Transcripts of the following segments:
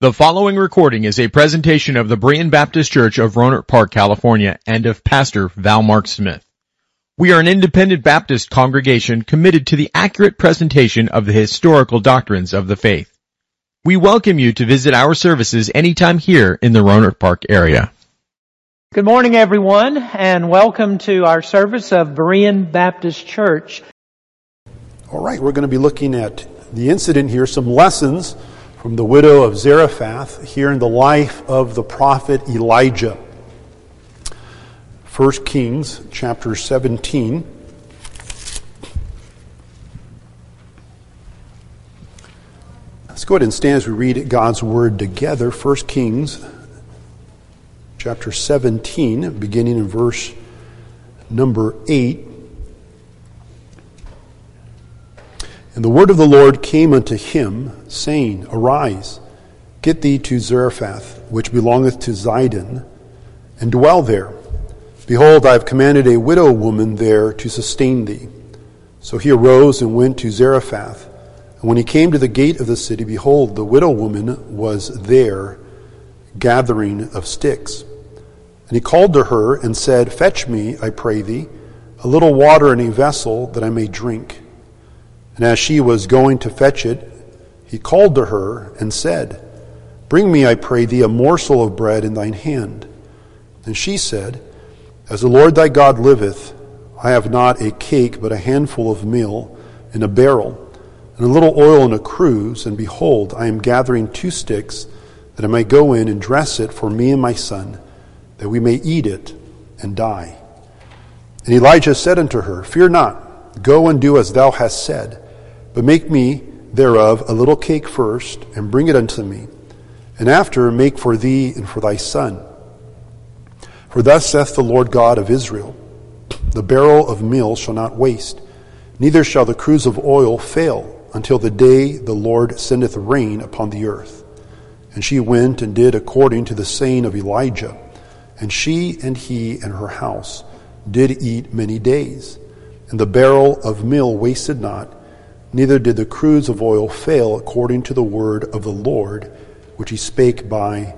The following recording is a presentation of the Berean Baptist Church of Rohnert Park, California, and of Pastor Val Mark Smith. We are an independent Baptist congregation committed to the accurate presentation of the historical doctrines of the faith. We welcome you to visit our services anytime here in the Rohnert Park area. Good morning, everyone, and welcome to our service of Berean Baptist Church. All right, we're going to be looking at the incident here, some lessons from the widow of Zarephath, here in the life of the prophet Elijah. 1 Kings chapter 17. Let's go ahead and stand as we read God's Word together. 1 Kings chapter 17, beginning in verse number 8. And the word of the Lord came unto him, saying, Arise, get thee to Zarephath, which belongeth to Zidon, and dwell there. Behold, I have commanded a widow woman there to sustain thee. So he arose and went to Zarephath. And when he came to the gate of the city, behold, the widow woman was there, gathering of sticks. And he called to her and said, Fetch me, I pray thee, a little water in a vessel, that I may drink. And as she was going to fetch it, he called to her and said, Bring me, I pray thee, a morsel of bread in thine hand. And she said, As the Lord thy God liveth, I have not a cake, but a handful of meal in a barrel, and a little oil in a cruse, and behold, I am gathering 2 sticks, that I may go in and dress it for me and my son, that we may eat it and die. And Elijah said unto her, Fear not, go and do as thou hast said, but make me thereof a little cake first, and bring it unto me, and after make for thee and for thy son. For thus saith the Lord God of Israel, The barrel of meal shall not waste, neither shall the cruse of oil fail, until the day the Lord sendeth rain upon the earth. And she went and did according to the saying of Elijah, and she and he and her house did eat many days, and the barrel of meal wasted not, neither did the cruse of oil fail, according to the word of the Lord, which he spake by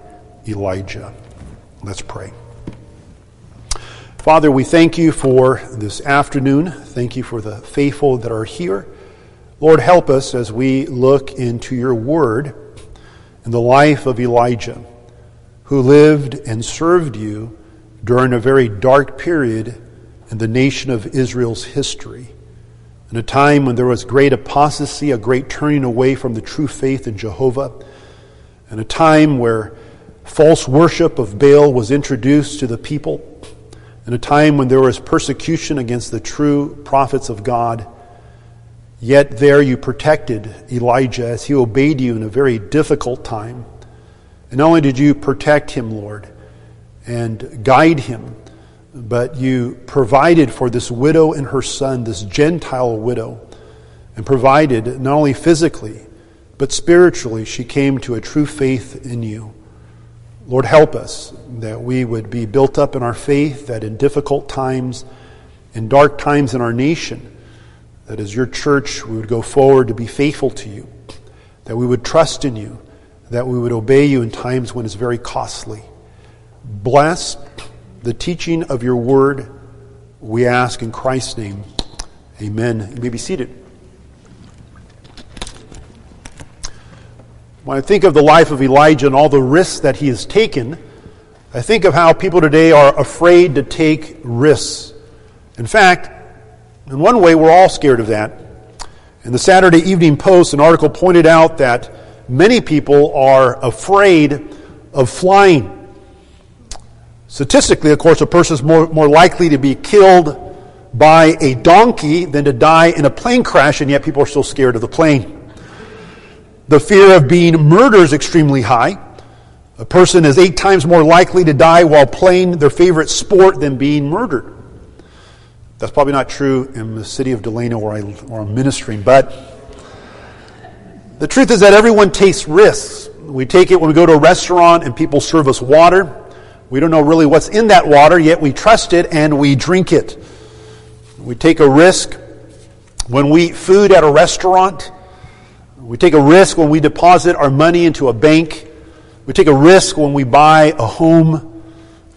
Elijah. Let's pray. Father, we thank you for this afternoon. Thank you for the faithful that are here. Lord, help us as we look into your word and the life of Elijah, who lived and served you during a very dark period in the nation of Israel's history, in a time when there was great apostasy, a great turning away from the true faith in Jehovah, and a time where false worship of Baal was introduced to the people, in a time when there was persecution against the true prophets of God. Yet there you protected Elijah as he obeyed you in a very difficult time. And not only did you protect him, Lord, and guide him, but you provided for this widow and her son, this Gentile widow, and provided not only physically, but spiritually, she came to a true faith in you. Lord, help us that we would be built up in our faith, that in difficult times, in dark times in our nation, that as your church we would go forward to be faithful to you, that we would trust in you, that we would obey you in times when it's very costly. Bless the teaching of your word, we ask in Christ's name. Amen. You may be seated. When I think of the life of Elijah and all the risks that he has taken, I think of how people today are afraid to take risks. In fact, in one way, we're all scared of that. In the Saturday Evening Post, an article pointed out that many people are afraid of flying. Statistically, of course, a person is more likely to be killed by a donkey than to die in a plane crash, and yet people are still scared of the plane. The fear of being murdered is extremely high. A person is 8 times more likely to die while playing their favorite sport than being murdered. That's probably not true in the city of Delano where I'm ministering, but the truth is that everyone takes risks. We take it when we go to a restaurant and people serve us water. We don't know really what's in that water, yet we trust it and we drink it. We take a risk when we eat food at a restaurant. We take a risk when we deposit our money into a bank. We take a risk when we buy a home.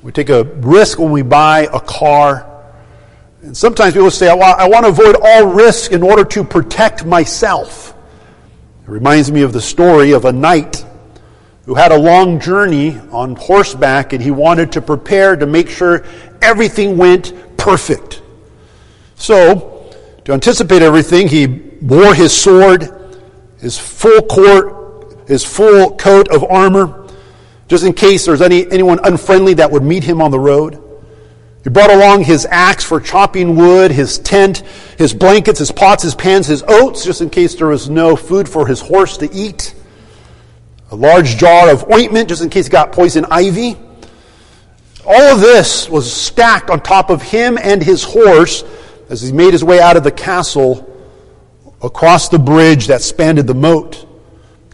We take a risk when we buy a car. And sometimes people say, I want to avoid all risk in order to protect myself. It reminds me of the story of a knight who had a long journey on horseback, and he wanted to prepare to make sure everything went perfect. So, to anticipate everything, he wore his sword, his full coat of armor, just in case there's anyone unfriendly that would meet him on the road. He brought along his axe for chopping wood, his tent, his blankets, his pots, his pans, his oats, just in case there was no food for his horse to eat. A large jar of ointment, just in case he got poison ivy. All of this was stacked on top of him and his horse as he made his way out of the castle across the bridge that spanned the moat.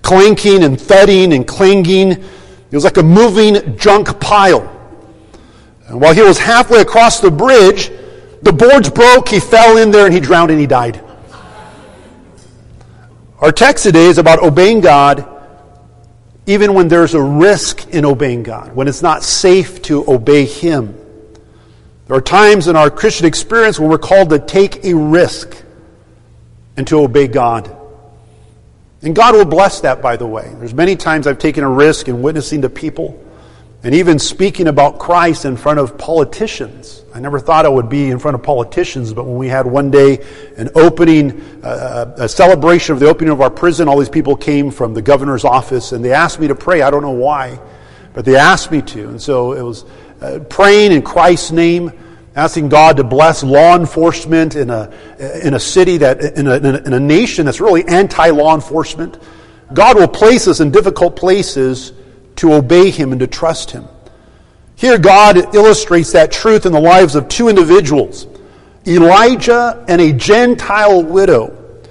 Clanking and thudding and clanging, it was like a moving junk pile. And while he was halfway across the bridge, the boards broke, he fell in there, and he drowned and he died. Our text today is about obeying God even when there's a risk in obeying God, when it's not safe to obey Him. There are times in our Christian experience when we're called to take a risk and to obey God. And God will bless that, by the way. There's many times I've taken a risk in witnessing to people, and even speaking about Christ in front of politicians. I never thought I would be in front of politicians, but when we had one day an opening, a celebration of the opening of our prison, all these people came from the governor's office, and they asked me to pray. I don't know why, but they asked me to. And so it was praying in Christ's name, asking God to bless law enforcement in a city in a nation that's really anti-law enforcement. God will place us in difficult places to obey Him and to trust Him. Here God illustrates that truth in the lives of two individuals, Elijah and a Gentile widow.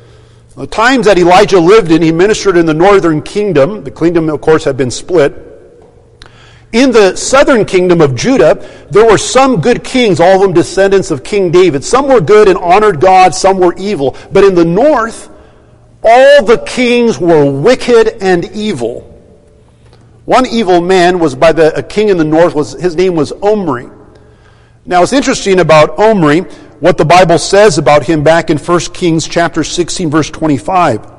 The times that Elijah lived in, he ministered in the northern kingdom. The kingdom, of course, had been split. In the southern kingdom of Judah, there were some good kings, all of them descendants of King David. Some were good and honored God, some were evil. But in the north, all the kings were wicked and evil. One evil man was a king in the north. His name was Omri. Now, it's interesting about Omri, what the Bible says about him back in 1 Kings chapter 16, verse 25. It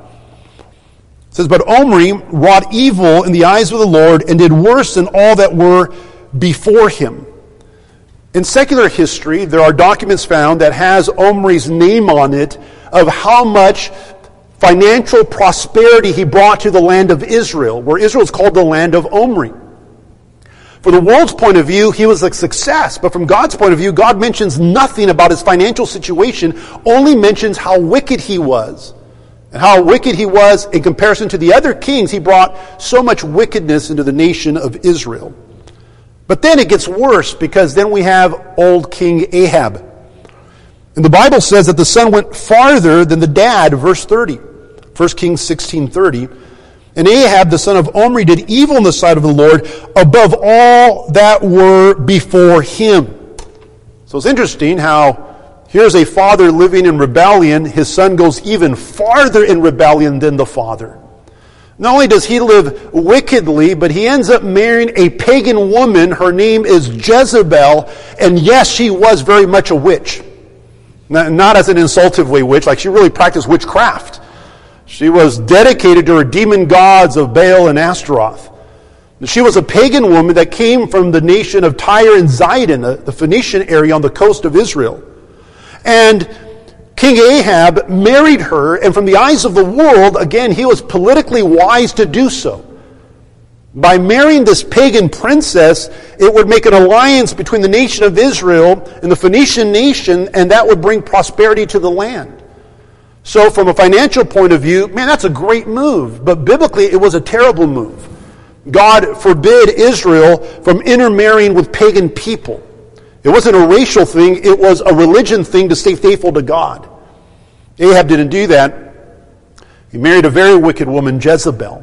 says, "But Omri wrought evil in the eyes of the Lord and did worse than all that were before him." In secular history, there are documents found that has Omri's name on it of how much financial prosperity he brought to the land of Israel, where Israel is called the land of Omri. From the world's point of view, he was a success, but from God's point of view, God mentions nothing about his financial situation, only mentions how wicked he was. And how wicked he was in comparison to the other kings, he brought so much wickedness into the nation of Israel. But then it gets worse, because then we have old King Ahab. And the Bible says that the son went farther than the dad, verse 30. 1 Kings 16:30, "And Ahab the son of Omri did evil in the sight of the Lord above all that were before him." So it's interesting how here's a father living in rebellion. His son goes even farther in rebellion than the father. Not only does he live wickedly, but he ends up marrying a pagan woman. Her name is Jezebel, and yes, she was very much a witch. Not as an insultively witch, like she really practiced witchcraft. She was dedicated to her demon gods of Baal and Astaroth. She was a pagan woman that came from the nation of Tyre and Zidon, the Phoenician area on the coast of Israel. And King Ahab married her, and from the eyes of the world, again, he was politically wise to do so. By marrying this pagan princess, it would make an alliance between the nation of Israel and the Phoenician nation, and that would bring prosperity to the land. So from a financial point of view, man, that's a great move. But biblically, it was a terrible move. God forbid Israel from intermarrying with pagan people. It wasn't a racial thing, it was a religion thing to stay faithful to God. Ahab didn't do that. He married a very wicked woman, Jezebel.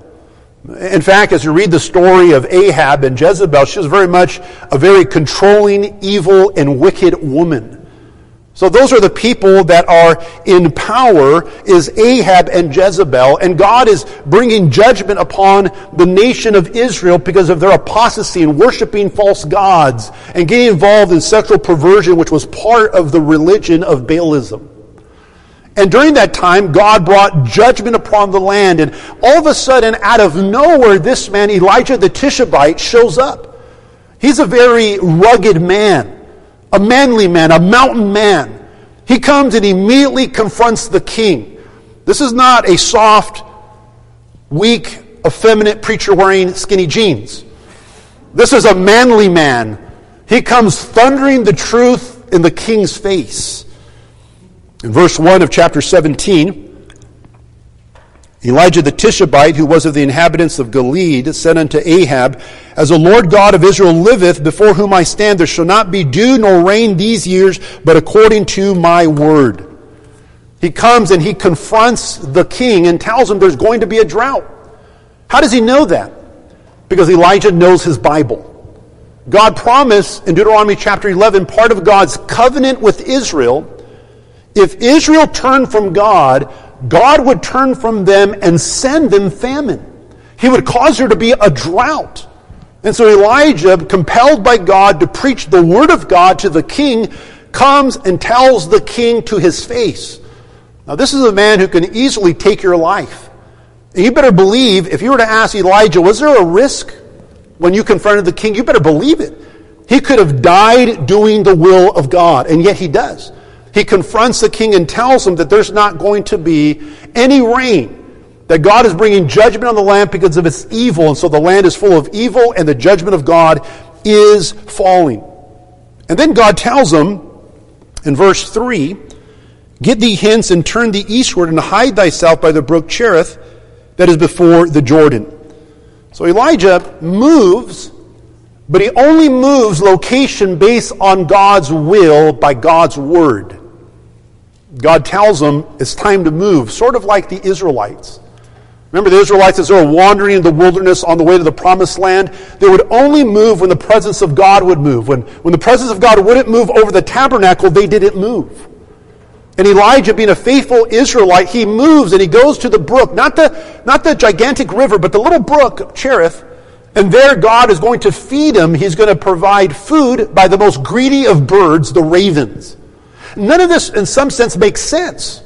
In fact, as you read the story of Ahab and Jezebel, she was very much a very controlling, evil, and wicked woman. So those are the people that are in power, is Ahab and Jezebel. And God is bringing judgment upon the nation of Israel because of their apostasy and worshiping false gods and getting involved in sexual perversion, which was part of the religion of Baalism. And during that time, God brought judgment upon the land. And all of a sudden, out of nowhere, this man, Elijah the Tishbite, shows up. He's a very rugged man. A manly man, a mountain man. He comes and immediately confronts the king. This is not a soft, weak, effeminate preacher wearing skinny jeans. This is a manly man. He comes thundering the truth in the king's face. In verse 1 of chapter 17, Elijah the Tishbite, who was of the inhabitants of Gilead, said unto Ahab, As the Lord God of Israel liveth, before whom I stand, there shall not be dew nor rain these years, but according to my word. He comes and he confronts the king and tells him there's going to be a drought. How does he know that? Because Elijah knows his Bible. God promised in Deuteronomy chapter 11, part of God's covenant with Israel, if Israel turned from God, God would turn from them and send them famine. He would cause there to be a drought. And so Elijah, compelled by God to preach the word of God to the king, comes and tells the king to his face. Now this is a man who can easily take your life. And you better believe, if you were to ask Elijah, was there a risk when you confronted the king? You better believe it. He could have died doing the will of God, and yet he does. He confronts the king and tells him that there's not going to be any rain, that God is bringing judgment on the land because of its evil, and so the land is full of evil, and the judgment of God is falling. And then God tells him, in verse 3, Get thee hence, and turn thee eastward, and hide thyself by the brook Cherith, that is before the Jordan. So Elijah moves, but he only moves location based on God's will by God's word. God tells him, it's time to move, sort of like the Israelites. Remember the Israelites, as they were wandering in the wilderness on the way to the promised land, they would only move when the presence of God would move. When the presence of God wouldn't move over the tabernacle, they didn't move. And Elijah, being a faithful Israelite, he moves and he goes to the brook, not the gigantic river, but the little brook, Cherith, and there God is going to feed him. He's going to provide food by the most greedy of birds, the ravens. None of this, in some sense, makes sense.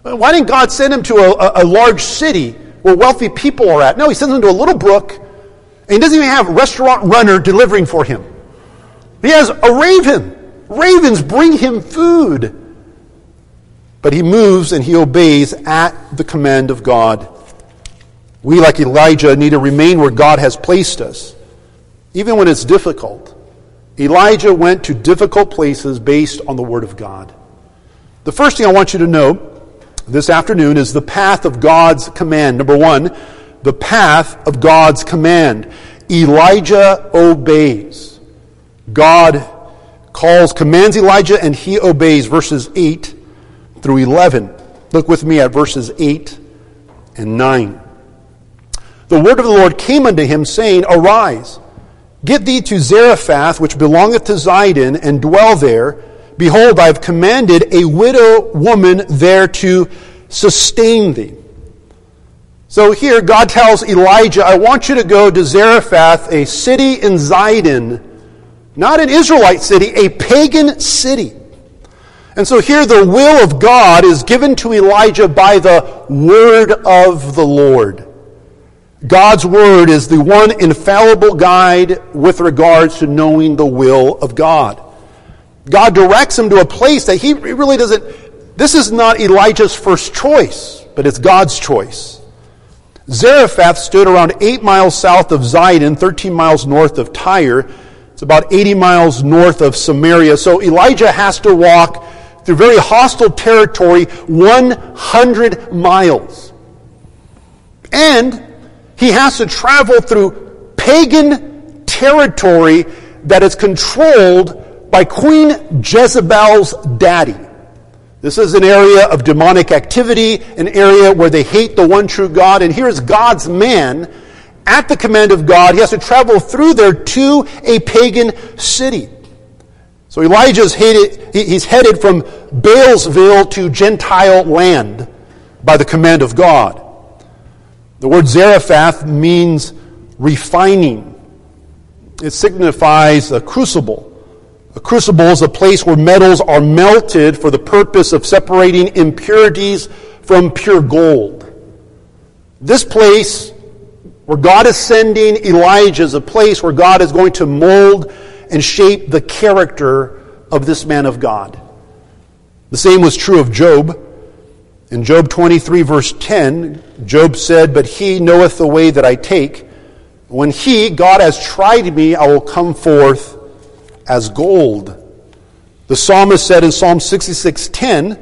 Why didn't God send him to a large city where wealthy people are at? No, he sends him to a little brook, and he doesn't even have a restaurant runner delivering for him. He has a raven. Ravens bring him food. But he moves and he obeys at the command of God. We, like Elijah, need to remain where God has placed us, even when it's difficult. Elijah went to difficult places based on the word of God. The first thing I want you to know this afternoon is the path of God's command. Number one, the path of God's command. Elijah obeys. God commands Elijah, and he obeys. Verses 8 through 11. Look with me at verses 8 and 9. The word of the Lord came unto him, saying, Arise, get thee to Zarephath, which belongeth to Zidon, and dwell there. Behold, I have commanded a widow woman there to sustain thee. So here God tells Elijah, I want you to go to Zarephath, a city in Zidon, not an Israelite city, a pagan city. And so here the will of God is given to Elijah by the word of the Lord. God's word is the one infallible guide with regards to knowing the will of God. God directs him to a place that he really doesn't... This is not Elijah's first choice, but it's God's choice. Zarephath stood around 8 miles south of Zidon, 13 miles north of Tyre. It's about 80 miles north of Samaria. So Elijah has to walk through very hostile territory 100 miles. And he has to travel through pagan territory that is controlled by Queen Jezebel's daddy. This is an area of demonic activity, an area where they hate the one true God. And here is God's man at the command of God. He has to travel through there to a pagan city. So Elijah's headed, he's headed from Baalsville to Gentile land by the command of God. The word Zarephath means refining. It signifies a crucible. A crucible is a place where metals are melted for the purpose of separating impurities from pure gold. This place where God is sending Elijah is a place where God is going to mold and shape the character of this man of God. The same was true of Job. In Job 23, verse 10, Job said, "But he knoweth the way that I take. When he, God, has tried me, I will come forth as gold." The psalmist said in Psalm 66:10,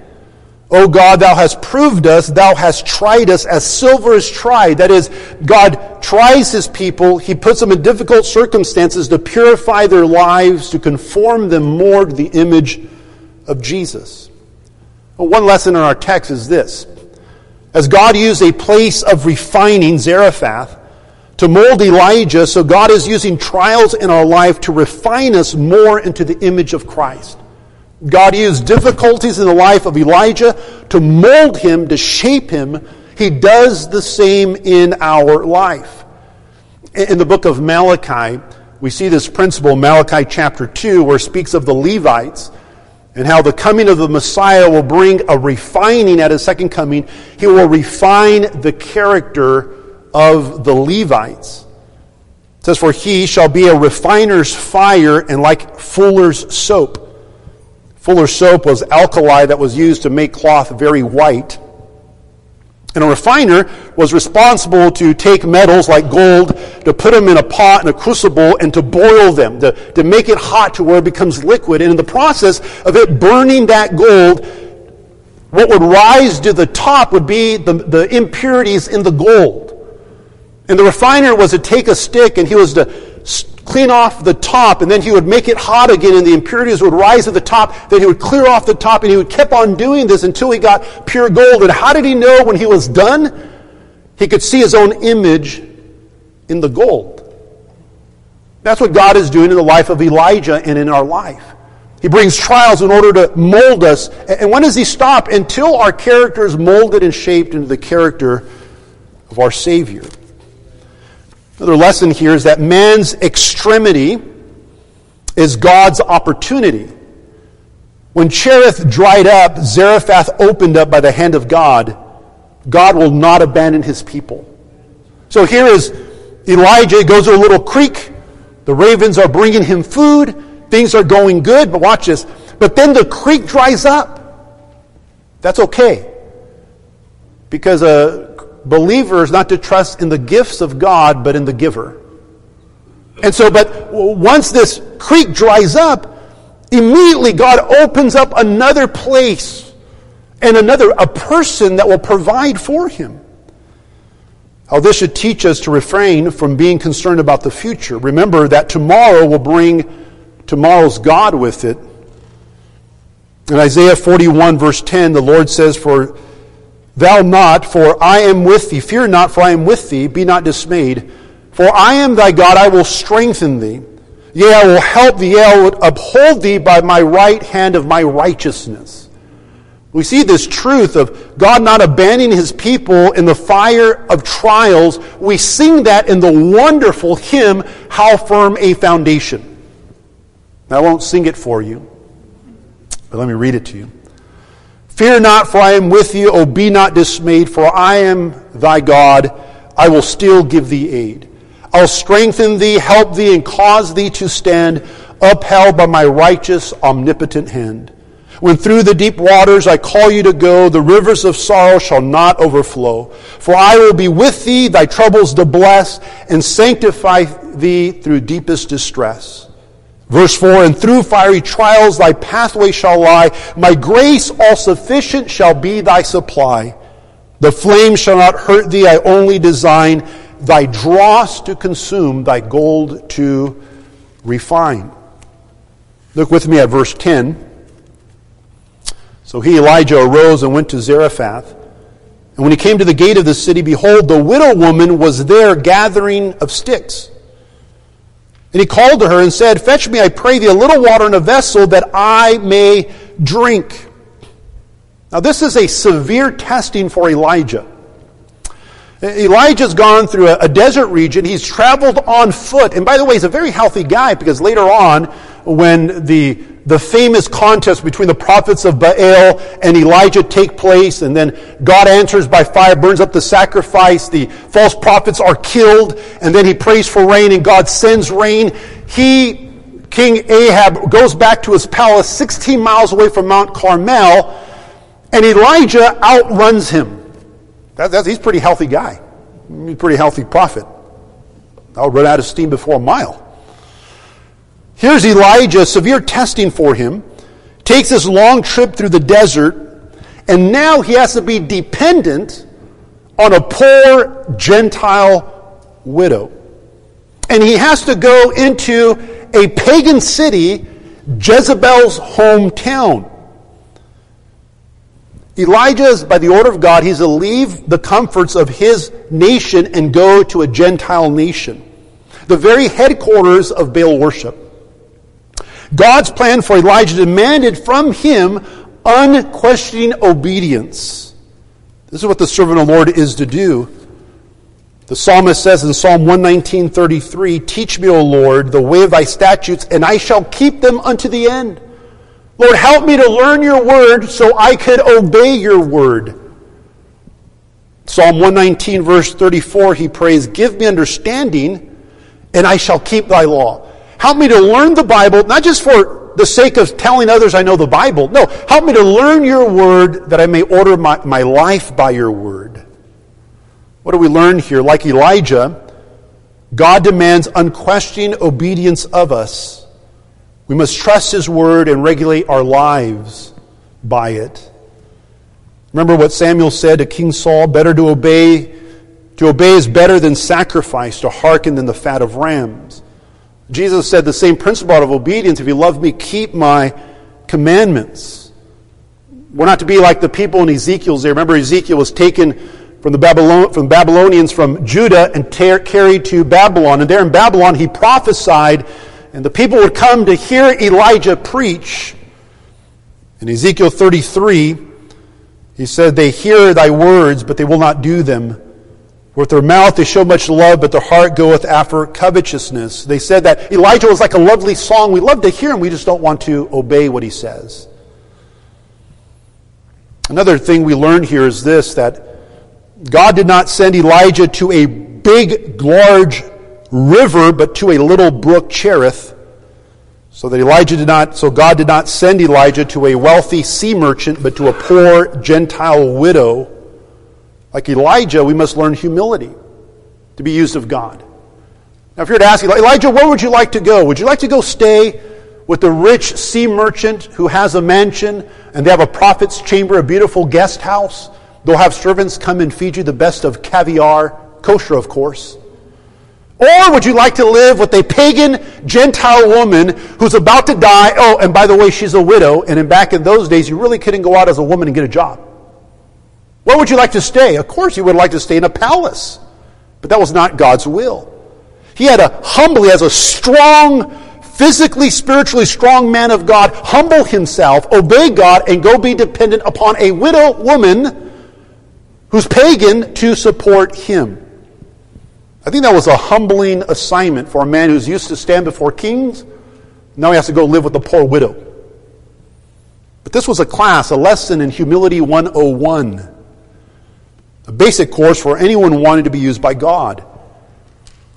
"O God, thou hast proved us, thou hast tried us as silver is tried." That is, God tries his people, he puts them in difficult circumstances to purify their lives, to conform them more to the image of Jesus. Well, one lesson in our text is this. As God used a place of refining, Zarephath, to mold Elijah, so God is using trials in our life to refine us more into the image of Christ. God used difficulties in the life of Elijah to mold him, to shape him. He does the same in our life. In the book of Malachi, we see this principle, Malachi chapter 2, where it speaks of the Levites and how the coming of the Messiah will bring a refining at his second coming. He will refine the character of the Levites. It says, "For he shall be a refiner's fire and like fuller's soap." Fuller's soap was alkali that was used to make cloth very white. And a refiner was responsible to take metals like gold, to put them in a pot, in a crucible, and to boil them, to make it hot to where it becomes liquid. And in the process of it burning that gold, what would rise to the top would be the impurities in the gold. And the refiner was to take a stick and he was to clean off the top, and then he would make it hot again, and the impurities would rise to the top. Then he would clear off the top, and he would keep on doing this until he got pure gold. And how did he know when he was done? He could see his own image in the gold. That's what God is doing in the life of Elijah and in our life. He brings trials in order to mold us. And when does he stop? Until our character is molded and shaped into the character of our Savior. Another lesson here is that man's extremity is God's opportunity. When Cherith dried up, Zarephath opened up by the hand of God. God will not abandon his people. So here is Elijah. He goes to a little creek. The ravens are bringing him food. Things are going good, but watch this. But then the creek dries up. That's okay. Because believers not to trust in the gifts of God, but in the giver. And so, but once this creek dries up, immediately God opens up another place and a person that will provide for him. How this should teach us to refrain from being concerned about the future. Remember that tomorrow will bring tomorrow's God with it. In Isaiah 41 verse 10, the Lord says, "Thou not, for I am with thee. Fear not, for I am with thee. Be not dismayed. For I am thy God, I will strengthen thee. Yea, I will help thee. Yea, I will uphold thee by my right hand of my righteousness." We see this truth of God not abandoning his people in the fire of trials. We sing that in the wonderful hymn, "How Firm a Foundation." Now, I won't sing it for you, but let me read it to you. "Fear not, for I am with you. O be not dismayed, for I am thy God. I will still give thee aid. I will strengthen thee, help thee, and cause thee to stand, upheld by my righteous, omnipotent hand. When through the deep waters I call you to go, the rivers of sorrow shall not overflow. For I will be with thee, thy troubles to bless, and sanctify thee through deepest distress." Verse 4, "And through fiery trials thy pathway shall lie. My grace all sufficient shall be thy supply. The flame shall not hurt thee, I only design thy dross to consume, thy gold to refine." Look with me at verse 10. "So he, Elijah, arose and went to Zarephath. And when he came to the gate of the city, behold, the widow woman was there gathering of sticks. And he called to her and said, "Fetch me, I pray thee, a little water in a vessel that I may drink." Now this is a severe testing for Elijah. Elijah's gone through a desert region. He's traveled on foot. And by the way, he's a very healthy guy, because later on, when the famous contest between the prophets of Baal and Elijah take place, and then God answers by fire, burns up the sacrifice, the false prophets are killed, and then he prays for rain, and God sends rain. He, King Ahab, goes back to his palace 16 miles away from Mount Carmel, and Elijah outruns him. He's a pretty healthy guy. He's a pretty healthy prophet. I'll run out of steam before a mile. Here's Elijah, severe testing for him. Takes this long trip through the desert, and now he has to be dependent on a poor Gentile widow. And he has to go into a pagan city, Jezebel's hometown. Elijah is, by the order of God, he's to leave the comforts of his nation and go to a Gentile nation, the very headquarters of Baal worship. God's plan for Elijah demanded from him unquestioning obedience. This is what the servant of the Lord is to do. The psalmist says in Psalm 119:33, "Teach me, O Lord, the way of thy statutes, and I shall keep them unto the end. Lord, help me to learn your word so I could obey your word." Psalm 119, verse 34, he prays, "Give me understanding, and I shall keep thy law." Help me to learn the Bible, not just for the sake of telling others I know the Bible. No, help me to learn your word that I may order my life by your word. What do we learn here? Like Elijah, God demands unquestioning obedience of us. We must trust his word and regulate our lives by it. Remember what Samuel said to King Saul, "Better to obey. To obey is better than sacrifice, to hearken than the fat of rams." Jesus said the same principle out of obedience, "If you love me, keep my commandments." We're not to be like the people in Ezekiel's day. Remember, Ezekiel was taken from the Babylonians from Judah and carried to Babylon. And there in Babylon, he prophesied. And the people would come to hear Elijah preach. In Ezekiel 33, he said, "They hear thy words, but they will not do them. With their mouth they show much love, but their heart goeth after covetousness." They said that Elijah was like a lovely song. We love to hear him, we just don't want to obey what he says. Another thing we learn here is this, that God did not send Elijah to a big, large river, but to a little brook, Cherith, so God did not send Elijah to a wealthy sea merchant, but to a poor Gentile widow. Like Elijah, we must learn humility to be used of God. Now, if you were to ask Elijah, where would you like to go? Would you like to go stay with the rich sea merchant who has a mansion, and they have a prophet's chamber, a beautiful guest house? They'll have servants come and feed you the best of caviar, kosher, of course. Or would you like to live with a pagan Gentile woman who's about to die? Oh, and by the way, she's a widow. And back in those days, you really couldn't go out as a woman and get a job. Where would you like to stay? Of course, you would like to stay in a palace. But that was not God's will. He had to humbly, as a strong, physically, spiritually strong man of God, humble himself, obey God, and go be dependent upon a widow woman who's pagan to support him. I think that was a humbling assignment for a man who's used to stand before kings. Now he has to go live with a poor widow. But this was a class, a lesson in Humility 101. A basic course for anyone wanting to be used by God.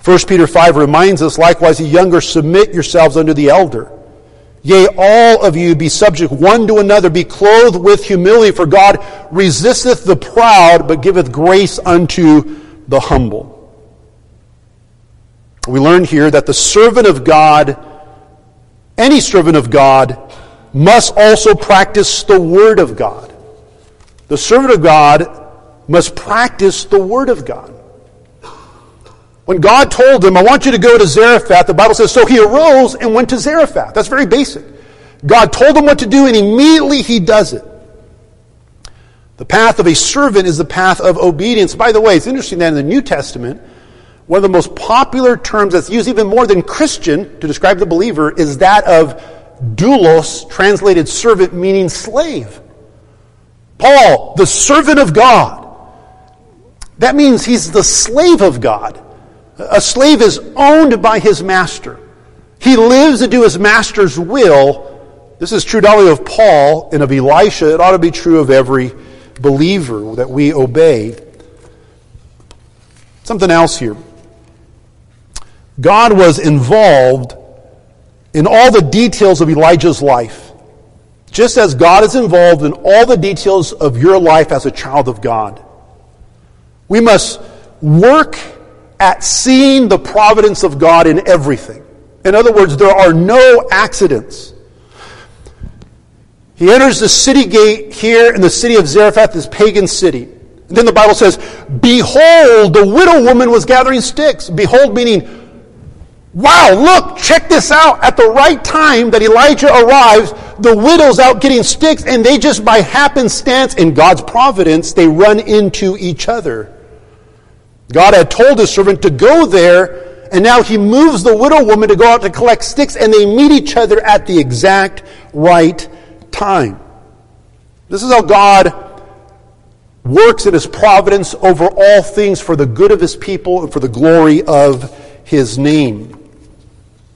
1 Peter 5 reminds us, "Likewise, ye younger, submit yourselves unto the elder. Yea, all of you be subject one to another, be clothed with humility, for God resisteth the proud, but giveth grace unto the humble." We learn here that the servant of God, any servant of God, must also practice the Word of God. The servant of God must practice the Word of God. When God told him, "I want you to go to Zarephath," the Bible says, so he arose and went to Zarephath. That's very basic. God told him what to do, and immediately he does it. The path of a servant is the path of obedience. By the way, it's interesting that in the New Testament, One of the most popular terms that's used even more than Christian to describe the believer is that of doulos, translated servant, meaning slave. Paul, the servant of God. That means he's the slave of God. A slave is owned by his master. He lives to do his master's will. This is true not only of Paul and of Elisha, it ought to be true of every believer that we obey. Something else here. God was involved in all the details of Elijah's life, just as God is involved in all the details of your life as a child of God. We must work at seeing the providence of God in everything. In other words, there are no accidents. He enters the city gate here in the city of Zarephath, this pagan city. And then the Bible says, behold, the widow woman was gathering sticks. Behold, meaning, wow, look, check this out. At the right time that Elijah arrives, the widow's out getting sticks, and they just by happenstance, in God's providence, they run into each other. God had told his servant to go there, and now he moves the widow woman to go out to collect sticks, and they meet each other at the exact right time. This is how God works in his providence over all things for the good of his people and for the glory of his name.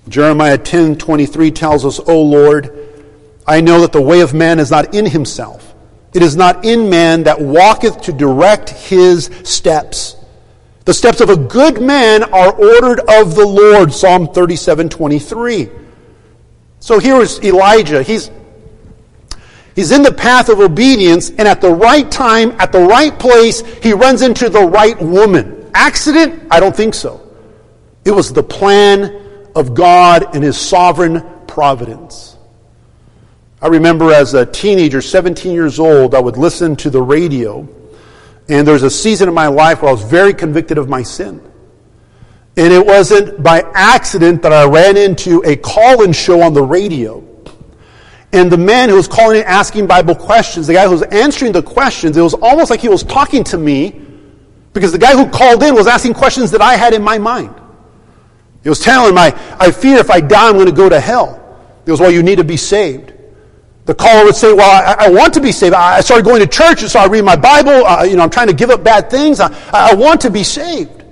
Jeremiah 10:23 tells us, O Lord, I know that the way of man is not in himself. It is not in man that walketh to direct his steps. The steps of a good man are ordered of the Lord. Psalm 37:23. So here is Elijah. He's in the path of obedience, and at the right time, at the right place, he runs into the right woman. Accident? I don't think so. It was the plan of God and his sovereign providence. I remember as a teenager, 17 years old, I would listen to the radio. And there was a season in my life where I was very convicted of my sin. And it wasn't by accident that I ran into a call-in show on the radio. And the man who was calling in asking Bible questions, the guy who was answering the questions, it was almost like he was talking to me, because the guy who called in was asking questions that I had in my mind. He was telling me, I fear if I die, I'm going to go to hell. He goes, well, you need to be saved. The caller would say, well, I want to be saved. I started going to church, and so I read my Bible. I'm trying to give up bad things. I want to be saved.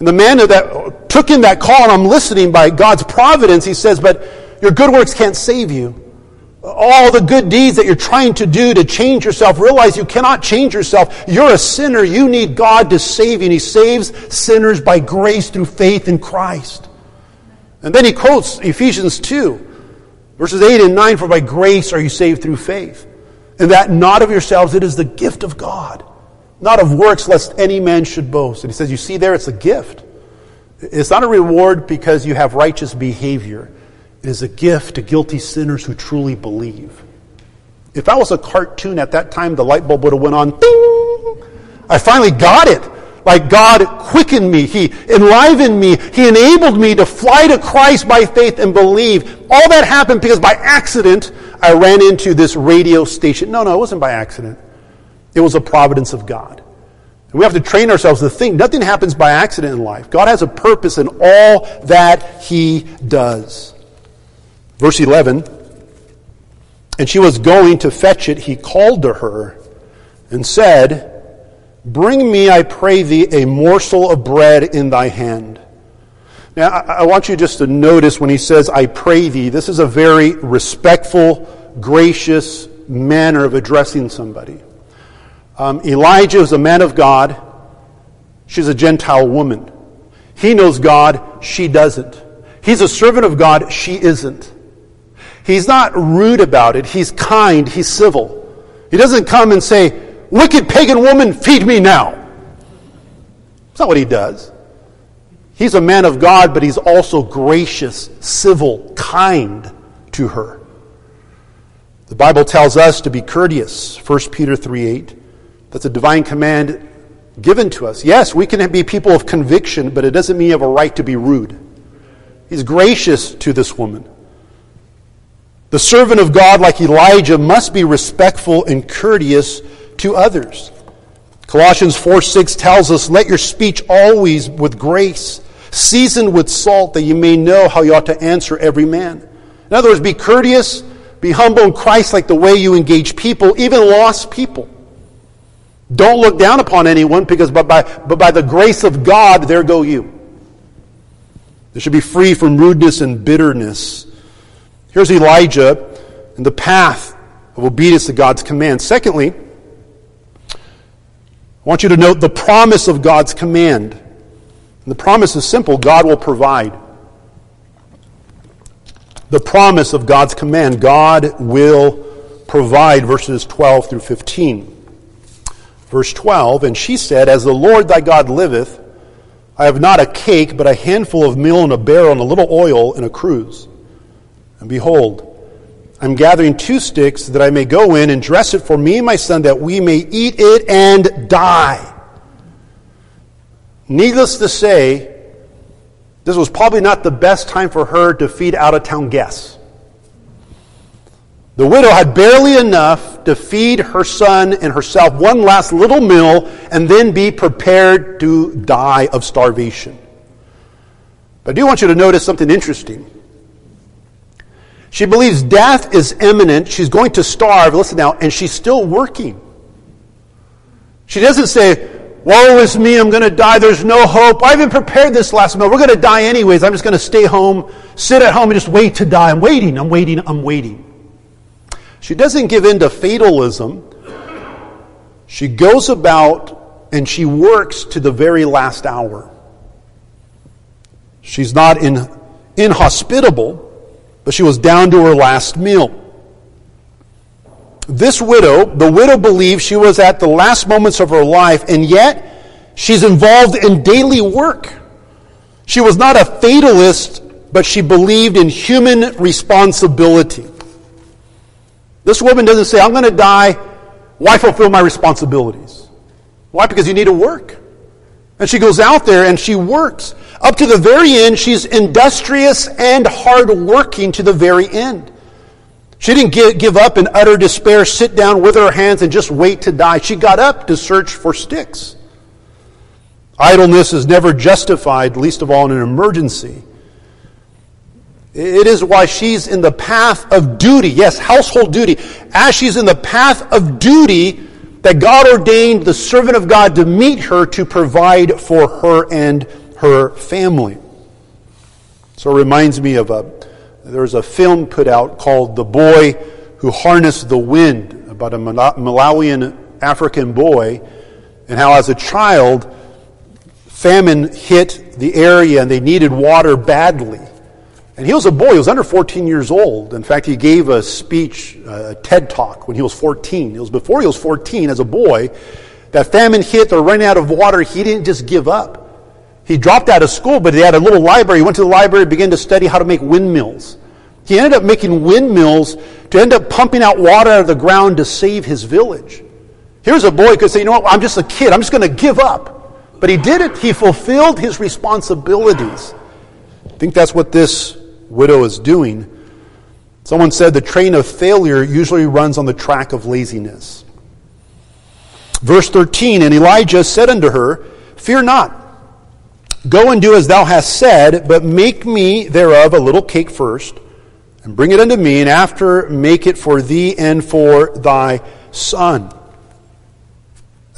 And the man that took in that call, and I'm listening by God's providence, he says, but your good works can't save you. All the good deeds that you're trying to do to change yourself, realize you cannot change yourself. You're a sinner. You need God to save you. And he saves sinners by grace through faith in Christ. And then he quotes Ephesians 2. Verses 8 and 9, for by grace are you saved through faith. And that not of yourselves, it is the gift of God. Not of works, lest any man should boast. And he says, you see there, it's a gift. It's not a reward because you have righteous behavior. It is a gift to guilty sinners who truly believe. If I was a cartoon at that time, the light bulb would have went on. Ding! I finally got it. Like God quickened me, he enlivened me, he enabled me to fly to Christ by faith and believe. All that happened because by accident I ran into this radio station. No, it wasn't by accident. It was the providence of God. And we have to train ourselves to think nothing happens by accident in life. God has a purpose in all that he does. Verse 11, and she was going to fetch it, he called to her and said, bring me, I pray thee, a morsel of bread in thy hand. Now, I want you just to notice when he says, I pray thee, this is a very respectful, gracious manner of addressing somebody. Elijah is a man of God. She's a Gentile woman. He knows God. She doesn't. He's a servant of God. She isn't. He's not rude about it. He's kind. He's civil. He doesn't come and say, wicked pagan woman, feed me now. That's not what he does. He's a man of God, but he's also gracious, civil, kind to her. The Bible tells us to be courteous, 1 Peter 3:8. That's a divine command given to us. Yes, we can be people of conviction, but it doesn't mean you have a right to be rude. He's gracious to this woman. The servant of God, like Elijah, must be respectful and courteous to others. Colossians 4:6 tells us, "Let your speech always with grace, seasoned with salt, that you may know how you ought to answer every man." In other words, be courteous, be humble in Christ like the way you engage people, even lost people. Don't look down upon anyone, because but by the grace of God, there go you. They should be free from rudeness and bitterness. Here's Elijah and the path of obedience to God's command. Secondly, I want you to note the promise of God's command. And the promise is simple: God will provide. The promise of God's command: God will provide, verses 12 through 15. Verse 12, "And she said, As the Lord thy God liveth, I have not a cake, but a handful of meal in a barrel, and a little oil in a cruse. And behold, I am gathering 2 sticks, that I may go in and dress it for me and my son, that we may eat it and die." Needless to say, this was probably not the best time for her to feed out-of-town guests. The widow had barely enough to feed her son and herself one last little meal, and then be prepared to die of starvation. But I do want you to notice something interesting. She believes death is imminent. She's going to starve. Listen now, and she's still working. She doesn't say, "Woe is me, I'm going to die. There's no hope. I haven't prepared this last meal. We're going to die anyways. I'm just going to stay home, sit at home, and just wait to die. I'm waiting. She doesn't give in to fatalism. She goes about and she works to the very last hour. She's not inhospitable, but she was down to her last meal. This widow, the widow believed she was at the last moments of her life, and yet she's involved in daily work. She was not a fatalist, but she believed in human responsibility. This woman doesn't say, "I'm going to die. Why fulfill my responsibilities?" Why? Because you need to work. And she goes out there and she works. Up to the very end, she's industrious and hardworking to the very end. She didn't give up in utter despair, sit down with her hands, and just wait to die. She got up to search for sticks. Idleness is never justified, least of all in an emergency. It is why she's in the path of duty. Yes, household duty. As she's in the path of duty, that God ordained the servant of God to meet her to provide for her and her family. So it reminds me of there's a film put out called "The Boy Who Harnessed the Wind," about a Malawian African boy, and how as a child, famine hit the area and they needed water badly. And he was a boy, he was under 14 years old. In fact, he gave a speech, a TED Talk, when he was 14. It was before he was 14, as a boy, that famine hit, they're running out of water. He didn't just give up. He dropped out of school, but he had a little library. He went to the library and began to study how to make windmills. He ended up making windmills to end up pumping out water out of the ground to save his village. Here's a boy who could say, "You know what, I'm just a kid. I'm just going to give up." But he did it. He fulfilled his responsibilities. I think that's what this widow is doing. Someone said the train of failure usually runs on the track of laziness. Verse 13, "And Elijah said unto her, Fear not, go and do as thou hast said, but make me thereof a little cake first, and bring it unto me, and after make it for thee and for thy son."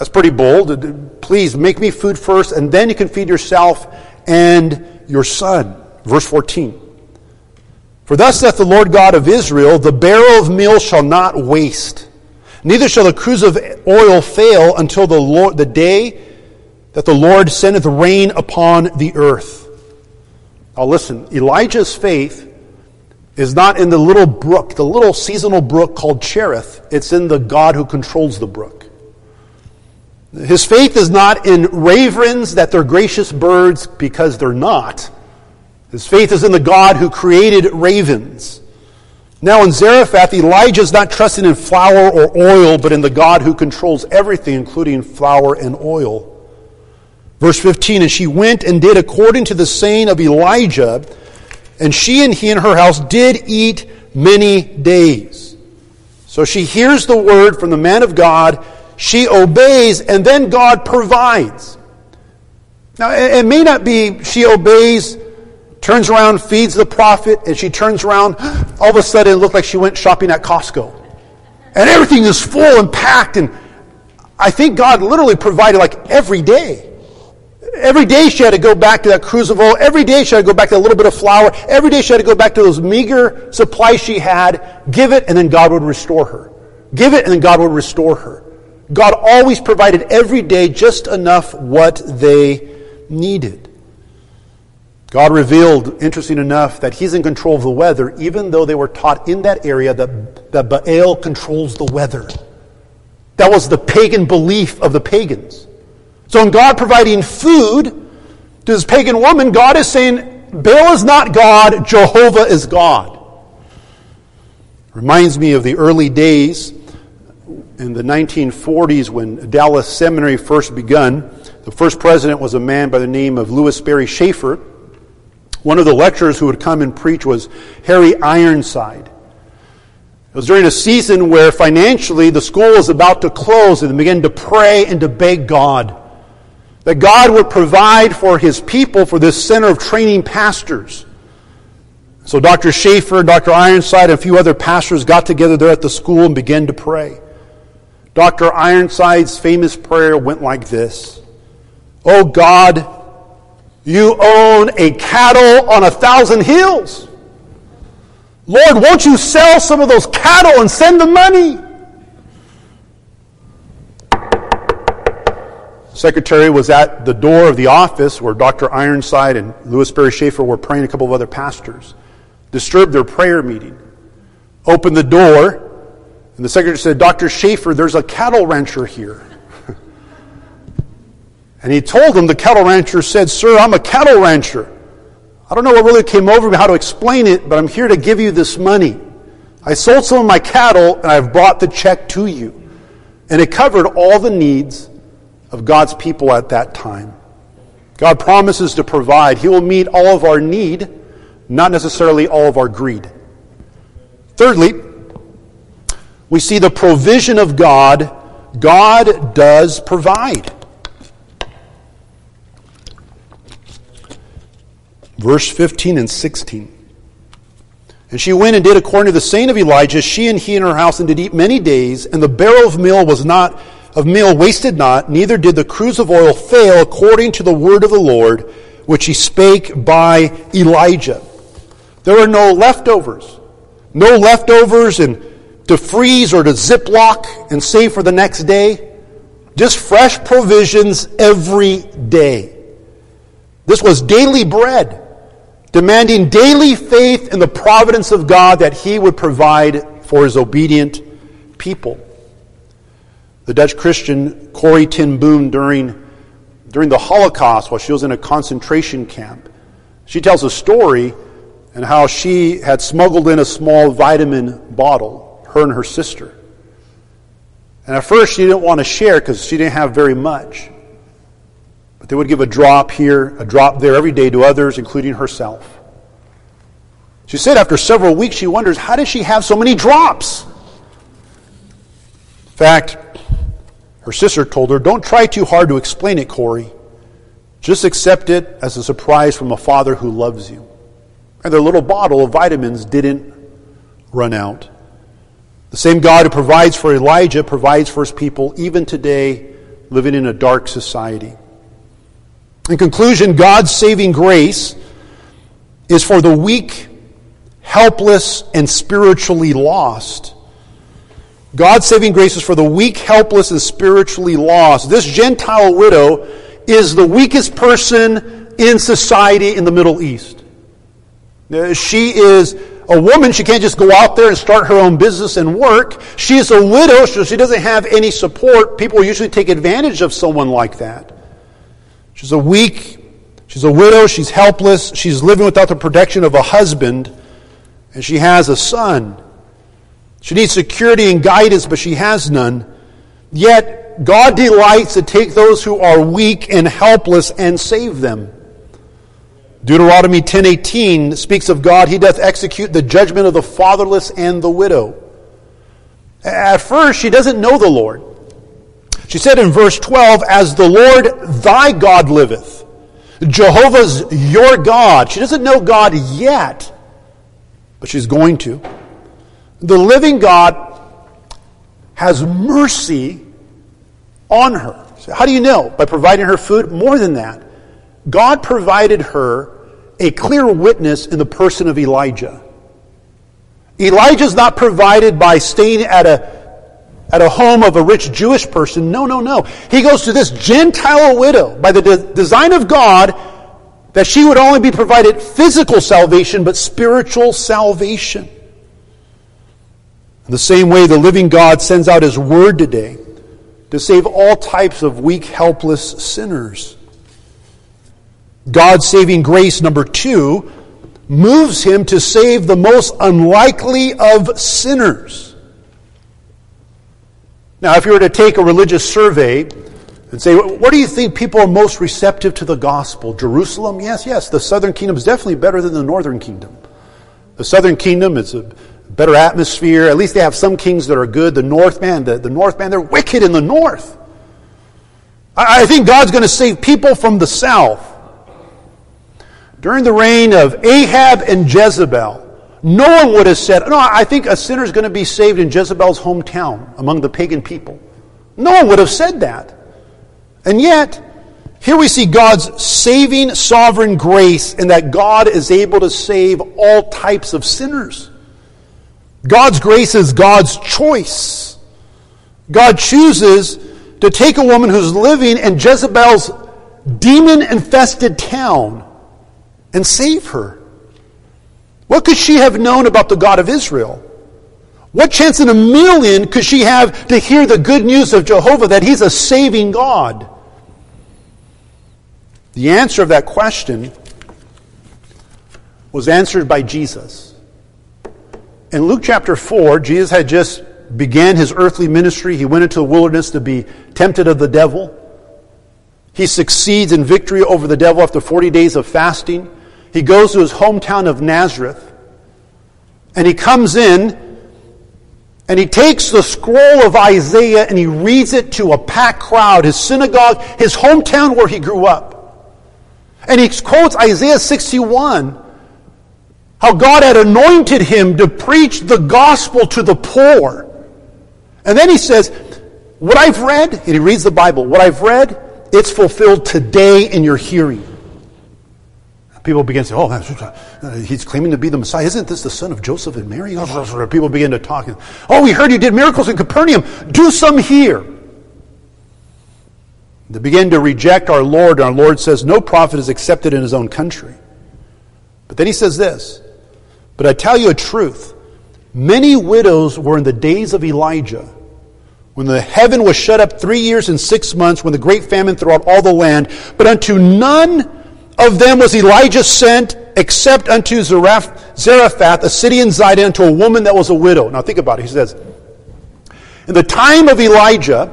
That's pretty bold. Please, make me food first, and then you can feed yourself and your son. Verse 14, "For thus saith the Lord God of Israel, The barrel of meal shall not waste, neither shall the cruse of oil fail until the day that the Lord sendeth rain upon the earth." Now listen, Elijah's faith is not in the little brook, the little seasonal brook called Cherith. It's in the God who controls the brook. His faith is not in ravens, that they're gracious birds, because they're not. His faith is in the God who created ravens. Now in Zarephath, Elijah is not trusting in flour or oil, but in the God who controls everything, including flour and oil. Verse 15, "And she went and did according to the saying of Elijah, and she and he and her house did eat many days." So she hears the word from the man of God. she obeys, and then God provides. Now, it may not be she obeys, turns around, feeds the prophet, and she turns around, all of a sudden it looked like she went shopping at Costco. And everything is full and packed, and I think God literally provided like every day. Every day she had to go back to that crucible. Every day she had to go back to a little bit of flour. Every day she had to go back to those meager supplies she had. Give it, and then God would restore her. Give it, and then God would restore her. God always provided every day just enough what they needed. God revealed, interesting enough, that he's in control of the weather, even though they were taught in that area that Baal controls the weather. That was the pagan belief of the pagans. So in God providing food to this pagan woman, God is saying, Baal is not God, Jehovah is God. Reminds me of the early days in the 1940s when Dallas Seminary first begun. The first president was a man by the name of Lewis Sperry Chafer. One of the lecturers who would come and preach was Harry Ironside. It was during a season where financially the school was about to close, and they began to pray and to beg God that God would provide for his people for this center of training pastors. So Dr. Schaefer, Dr. Ironside, and a few other pastors got together there at the school and began to pray. Dr. Ironside's famous prayer went like this: "Oh God, you own a cattle on 1,000 hills. Lord, won't you sell some of those cattle and send the money?" Secretary was at the door of the office where Dr. Ironside and Lewis Sperry Chafer were praying, a couple of other pastors. Disturbed their prayer meeting. Opened the door, and the secretary said, "Dr. Chafer, there's a cattle rancher here." And he told him, the cattle rancher said, "Sir, I'm a cattle rancher. I don't know what really came over me, how to explain it, but I'm here to give you this money. I sold some of my cattle, and I've brought the check to you." And it covered all the needs of God's people at that time. God promises to provide. He will meet all of our need, not necessarily all of our greed. Thirdly, we see the provision of God. God does provide. Verse 15 and 16. "And she went and did according to the saying of Elijah, she and he in her house, and did eat many days, and the barrel of meal wasted not, neither did the cruse of oil fail, according to the word of the Lord, which he spake by Elijah." There were no leftovers. No leftovers and to freeze or to ziplock and save for the next day. Just fresh provisions every day. This was daily bread, demanding daily faith in the providence of God that he would provide for his obedient people. The Dutch Christian Corrie ten Boom, during the Holocaust, while she was in a concentration camp, she tells a story and how she had smuggled in a small vitamin bottle, her and her sister. And at first she didn't want to share because she didn't have very much. But they would give a drop here, a drop there every day to others, including herself. She said after several weeks, she wonders, how does she have so many drops? In fact, her sister told her, "Don't try too hard to explain it, Corey. Just accept it as a surprise from a father who loves you." And their little bottle of vitamins didn't run out. The same God who provides for Elijah provides for his people, even today, living in a dark society. In conclusion, God's saving grace is for the weak, helpless, and spiritually lost. God's saving grace is for the weak, helpless, and spiritually lost. This Gentile widow is the weakest person in society in the Middle East. She is a woman. She can't just go out there and start her own business and work. She is a widow, so she doesn't have any support. People usually take advantage of someone like that. She's a weak, she's a widow, she's helpless, she's living without the protection of a husband, and she has a son. She needs security and guidance, but she has none. Yet, God delights to take those who are weak and helpless and save them. Deuteronomy 10:18 speaks of God, "He doth execute the judgment of the fatherless and the widow." At first, she doesn't know the Lord. She said in verse 12, "As the Lord thy God liveth, Jehovah's your God." She doesn't know God yet, but she's going to. The living God has mercy on her. So how do you know? By providing her food? More than that, God provided her a clear witness in the person of Elijah. Elijah's not provided by staying at a home of a rich Jewish person. No. He goes to this Gentile widow by the design of God that she would only be provided physical salvation, but spiritual salvation. In the same way, the living God sends out his word today to save all types of weak, helpless sinners. God's saving grace, number two, moves him to save the most unlikely of sinners. Now, if you were to take a religious survey and say, what do you think people are most receptive to the gospel? Jerusalem? Yes. The southern kingdom is definitely better than the northern kingdom. The southern kingdom is a better atmosphere. At least they have some kings that are good. The north, man, the north, man, they're wicked in the north. I think God's going to save people from the south. During the reign of Ahab and Jezebel, no one would have said, "No, I think a sinner is going to be saved in Jezebel's hometown among the pagan people." No one would have said that. And yet, here we see God's saving sovereign grace in that God is able to save all types of sinners. God's grace is God's choice. God chooses to take a woman who's living in Jezebel's demon-infested town and save her. What could she have known about the God of Israel? What chance in a million could she have to hear the good news of Jehovah that he's a saving God? The answer of that question was answered by Jesus. In Luke chapter 4, Jesus had just began his earthly ministry. He went into the wilderness to be tempted of the devil. He succeeds in victory over the devil after 40 days of fasting. He goes to his hometown of Nazareth, and he comes in, and he takes the scroll of Isaiah, and he reads it to a packed crowd, his synagogue, his hometown where he grew up. And he quotes Isaiah 61, how God had anointed him to preach the gospel to the poor. And then he says, what I've read, and he reads the Bible, what I've read, it's fulfilled today in your hearing. People begin to say, he's claiming to be the Messiah. Isn't this the son of Joseph and Mary? People begin to talk. Oh, we heard you did miracles in Capernaum. Do some here. They begin to reject our Lord. Our Lord says, no prophet is accepted in his own country. But then he says this, but I tell you a truth. Many widows were in the days of Elijah, when the heaven was shut up 3 years and 6 months, when the great famine throughout all the land, but unto none of them was Elijah sent, except unto Zarephath, a city in Zidon, unto a woman that was a widow. Now think about it. He says, in the time of Elijah,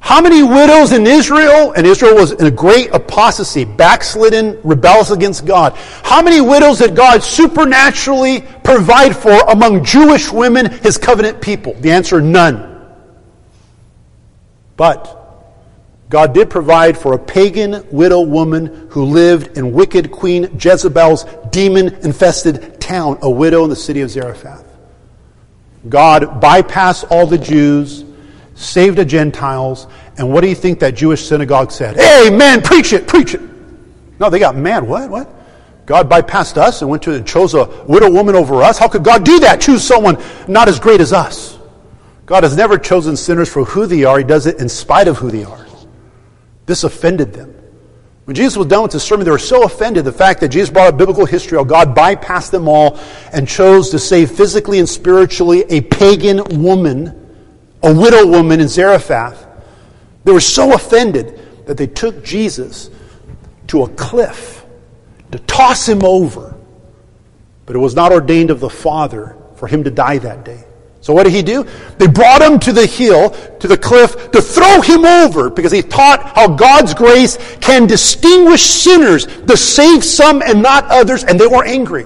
how many widows in Israel? And Israel was in a great apostasy, backslidden, rebellious against God. How many widows did God supernaturally provide for among Jewish women, his covenant people? The answer, none. But God did provide for a pagan widow woman who lived in wicked Queen Jezebel's demon-infested town, a widow in the city of Zarephath. God bypassed all the Jews, saved the Gentiles, and what do you think that Jewish synagogue said? Amen, preach it, preach it. No, they got mad. What? God bypassed us and went to and chose a widow woman over us? How could God do that? Choose someone not as great as us. God has never chosen sinners for who they are. He does it in spite of who they are. This offended them. When Jesus was done with the sermon, they were so offended the fact that Jesus brought up biblical history, how God bypassed them all and chose to save physically and spiritually a pagan woman, a widow woman in Zarephath. They were so offended that they took Jesus to a cliff to toss him over. But it was not ordained of the Father for him to die that day. So what did he do? They brought him to the hill, to the cliff, to throw him over, because he taught how God's grace can distinguish sinners, to save some and not others, and they were angry.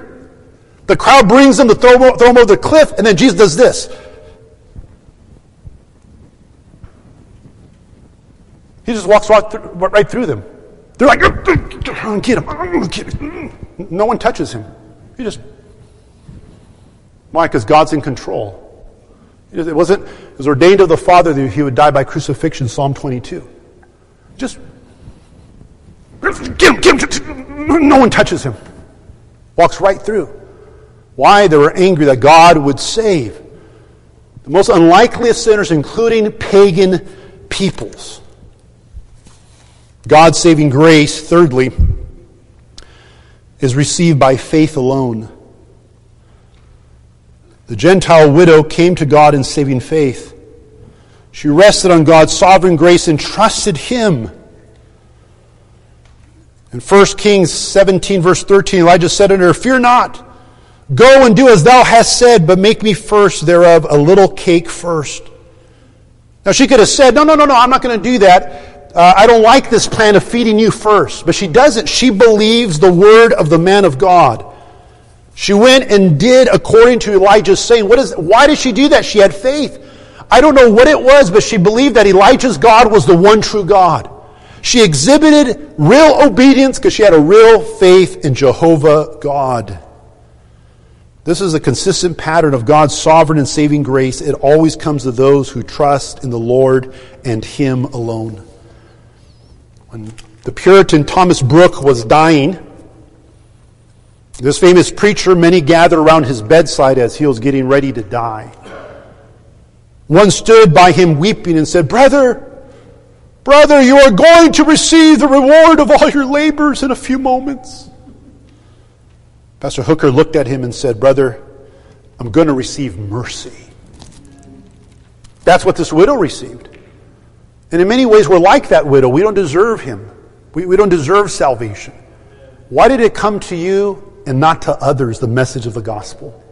The crowd brings him to throw him over the cliff, and then Jesus does this. He just walks right through them. They're like, get him, get him. No one touches him. He just, why? Because God's in control. It was ordained of the Father that he would die by crucifixion, Psalm 22. Just, get him. No one touches him. Walks right through. Why? They were angry that God would save the most unlikeliest sinners, including pagan peoples. God's saving grace, thirdly, is received by faith alone. The Gentile widow came to God in saving faith. She rested on God's sovereign grace and trusted him. In 1 Kings 17, verse 13, Elijah said unto her, "Fear not, go and do as thou hast said, but make me first thereof a little cake first." Now she could have said, no, I'm not going to do that. I don't like this plan of feeding you first. But she doesn't. She believes the word of the man of God. She went and did according to Elijah's saying. Why did she do that? She had faith. I don't know what it was, but she believed that Elijah's God was the one true God. She exhibited real obedience because she had a real faith in Jehovah God. This is a consistent pattern of God's sovereign and saving grace. It always comes to those who trust in the Lord and him alone. When the Puritan Thomas Brooke was dying, this famous preacher, many gathered around his bedside as he was getting ready to die. One stood by him weeping and said, Brother, you are going to receive the reward of all your labors in a few moments." Pastor Hooker looked at him and said, "Brother, I'm going to receive mercy." That's what this widow received. And in many ways, we're like that widow. We don't deserve him. We don't deserve salvation. Why did it come to you and not to others, the message of the gospel?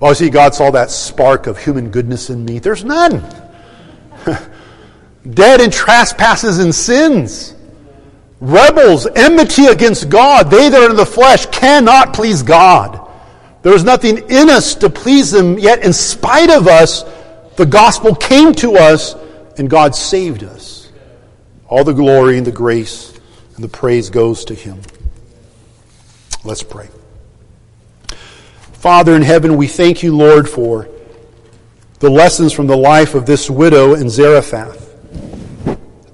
Oh, see, God saw that spark of human goodness in me. There's none. Dead in trespasses and sins. Rebels, enmity against God. They that are in the flesh cannot please God. There is nothing in us to please him, yet in spite of us, the gospel came to us, and God saved us. All the glory and the grace and the praise goes to him. Let's pray. Father in heaven, we thank you, Lord, for the lessons from the life of this widow in Zarephath.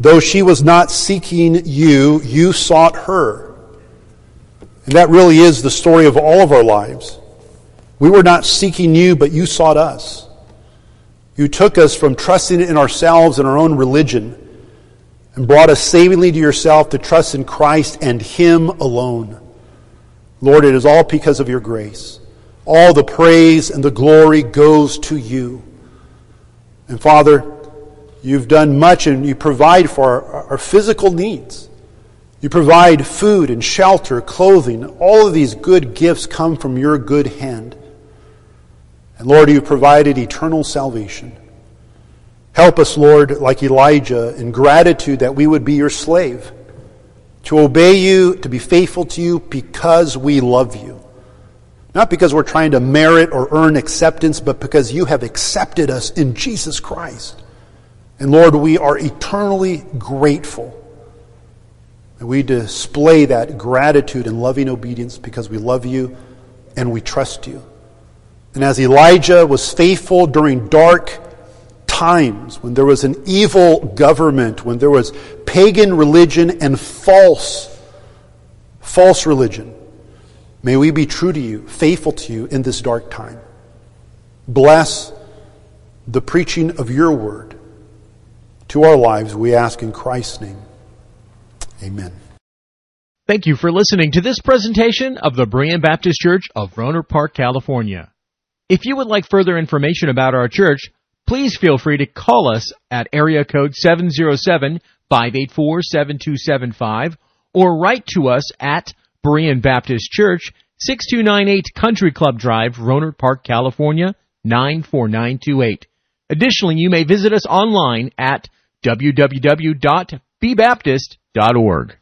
Though she was not seeking you, you sought her. And that really is the story of all of our lives. We were not seeking you, but you sought us. You took us from trusting in ourselves and our own religion and brought us savingly to yourself to trust in Christ and him alone. Lord, it is all because of your grace. All the praise and the glory goes to you. And Father, you've done much and you provide for our physical needs. You provide food and shelter, clothing. All of these good gifts come from your good hand. And Lord, you provided eternal salvation. Help us, Lord, like Elijah, in gratitude that we would be your slave, to obey you, to be faithful to you because we love you. Not because we're trying to merit or earn acceptance, but because you have accepted us in Jesus Christ. And Lord, we are eternally grateful. And we display that gratitude and loving obedience because we love you and we trust you. And as Elijah was faithful during dark times, when there was an evil government, when there was pagan religion and false religion, may we be true to you, faithful to you in this dark time. Bless the preaching of your word to our lives, we ask in Christ's name. Amen. Thank you for listening to this presentation of the Berean Baptist Church of Rohnert Park, California. If you would like further information about our church, please feel free to call us at area code 707-584-7275 or write to us at Berean Baptist Church, 6298 Country Club Drive, Rohnert Park, California, 94928. Additionally, you may visit us online at www.bbaptist.org.